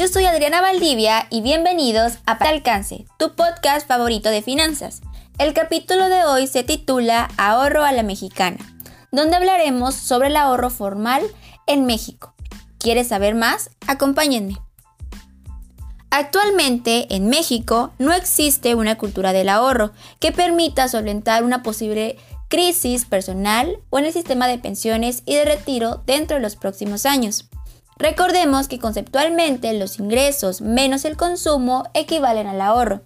Yo soy Adriana Valdivia y bienvenidos a Para Alcance, tu podcast favorito de finanzas. El capítulo de hoy se titula Ahorro a la Mexicana, donde hablaremos sobre el ahorro formal en México. ¿Quieres saber más? Acompáñenme. Actualmente, en México, no existe una cultura del ahorro que permita solventar una posible crisis personal o en el sistema de pensiones y de retiro dentro de los próximos años. Recordemos que conceptualmente los ingresos menos el consumo equivalen al ahorro.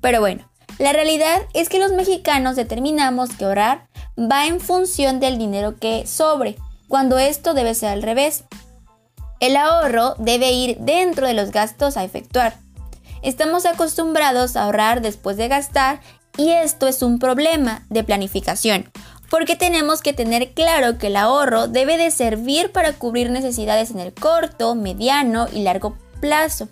Pero bueno, la realidad es que los mexicanos determinamos que ahorrar va en función del dinero que sobre, cuando esto debe ser al revés. El ahorro debe ir dentro de los gastos a efectuar. Estamos acostumbrados a ahorrar después de gastar y esto es un problema de planificación, porque tenemos que tener claro que el ahorro debe de servir para cubrir necesidades en el corto, mediano y largo plazo.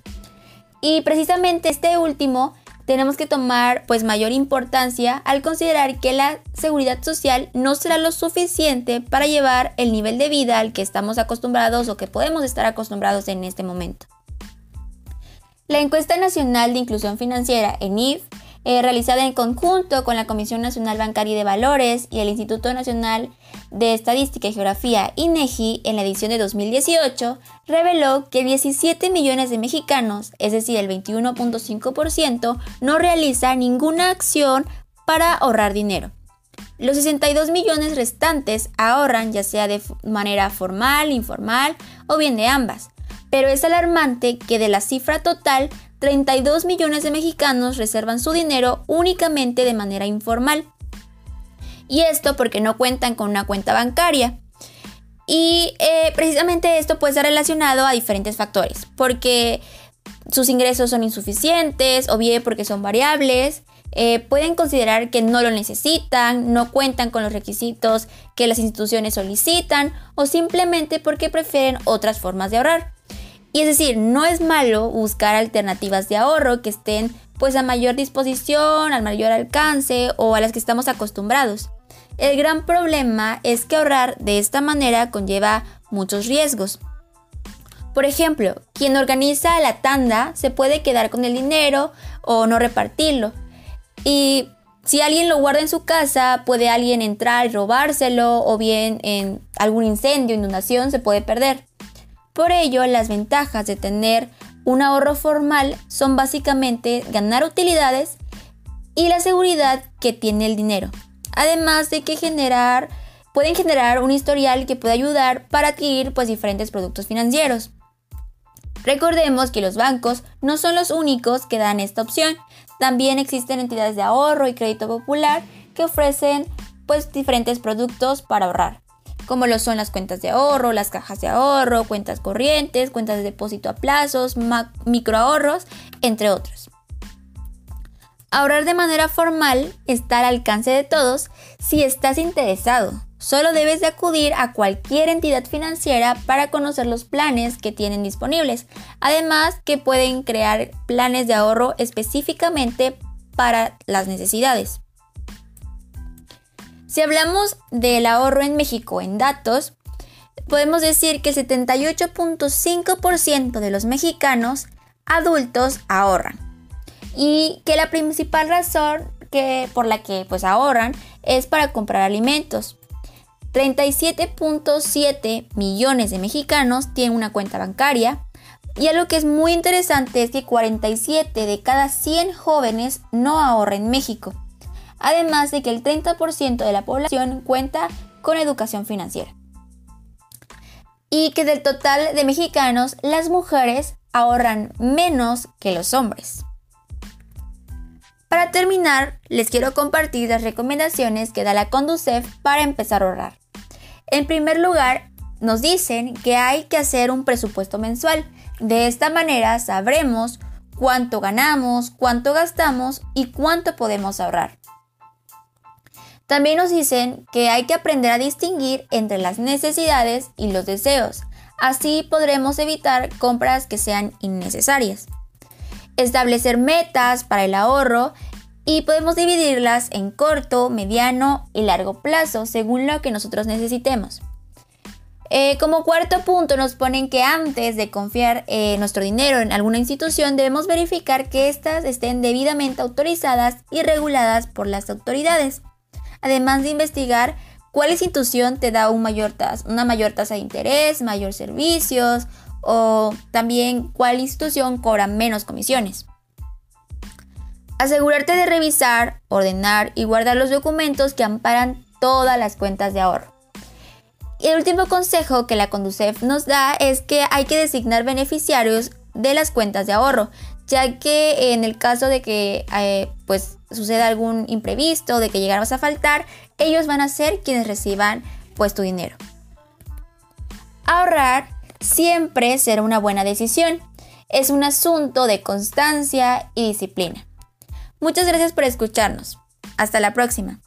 Y precisamente este último tenemos que tomar mayor importancia al considerar que la seguridad social no será lo suficiente para llevar el nivel de vida al que estamos acostumbrados o que podemos estar acostumbrados en este momento. La Encuesta Nacional de Inclusión Financiera, ENIF, realizada en conjunto con la Comisión Nacional Bancaria y de Valores y el Instituto Nacional de Estadística y Geografía, INEGI, en la edición de 2018, reveló que 17 millones de mexicanos, es decir, el 21.5%, no realiza ninguna acción para ahorrar dinero. Los 62 millones restantes ahorran ya sea de manera formal, informal o bien de ambas, pero es alarmante que de la cifra total, 32 millones de mexicanos reservan su dinero únicamente de manera informal. Y esto porque no cuentan con una cuenta bancaria. Y precisamente esto puede estar relacionado a diferentes factores, porque sus ingresos son insuficientes o bien porque son variables. Pueden considerar que no lo necesitan, no cuentan con los requisitos que las instituciones solicitan o simplemente porque prefieren otras formas de ahorrar. Y es decir, no es malo buscar alternativas de ahorro que estén a mayor disposición, al mayor alcance o a las que estamos acostumbrados. El gran problema es que ahorrar de esta manera conlleva muchos riesgos. Por ejemplo, quien organiza la tanda se puede quedar con el dinero o no repartirlo. Y si alguien lo guarda en su casa, puede alguien entrar y robárselo o bien en algún incendio, inundación, se puede perder. Por ello, las ventajas de tener un ahorro formal son básicamente ganar utilidades y la seguridad que tiene el dinero. Además de que pueden generar un historial que puede ayudar para adquirir diferentes productos financieros. Recordemos que los bancos no son los únicos que dan esta opción. También existen entidades de ahorro y crédito popular que ofrecen diferentes productos para ahorrar, como lo son las cuentas de ahorro, las cajas de ahorro, cuentas corrientes, cuentas de depósito a plazos, microahorros, entre otros. Ahorrar de manera formal está al alcance de todos si estás interesado. Solo debes de acudir a cualquier entidad financiera para conocer los planes que tienen disponibles. Además, que pueden crear planes de ahorro específicamente para las necesidades. Si hablamos del ahorro en México en datos, podemos decir que el 78.5% de los mexicanos adultos ahorran y que la principal razón por la que ahorran es para comprar alimentos. 37.7 millones de mexicanos tienen una cuenta bancaria y algo que es muy interesante es que 47 de cada 100 jóvenes no ahorran en México. Además de que el 30% de la población cuenta con educación financiera. Y que del total de mexicanos, las mujeres ahorran menos que los hombres. Para terminar, les quiero compartir las recomendaciones que da la Condusef para empezar a ahorrar. En primer lugar, nos dicen que hay que hacer un presupuesto mensual. De esta manera sabremos cuánto ganamos, cuánto gastamos y cuánto podemos ahorrar. También nos dicen que hay que aprender a distinguir entre las necesidades y los deseos. Así podremos evitar compras que sean innecesarias. Establecer metas para el ahorro y podemos dividirlas en corto, mediano y largo plazo según lo que nosotros necesitemos. Como cuarto punto nos ponen que antes de confiar nuestro dinero en alguna institución debemos verificar que éstas estén debidamente autorizadas y reguladas por las autoridades, además de investigar cuál institución te da una mayor tasa de interés, mayor servicios o también cuál institución cobra menos comisiones. Asegurarte de revisar, ordenar y guardar los documentos que amparan todas las cuentas de ahorro. Y el último consejo que la Condusef nos da es que hay que designar beneficiarios de las cuentas de ahorro, ya que en el caso de que suceda algún imprevisto, de que llegaras a faltar, ellos van a ser quienes reciban tu dinero. Ahorrar siempre será una buena decisión. Es un asunto de constancia y disciplina. Muchas gracias por escucharnos. Hasta la próxima.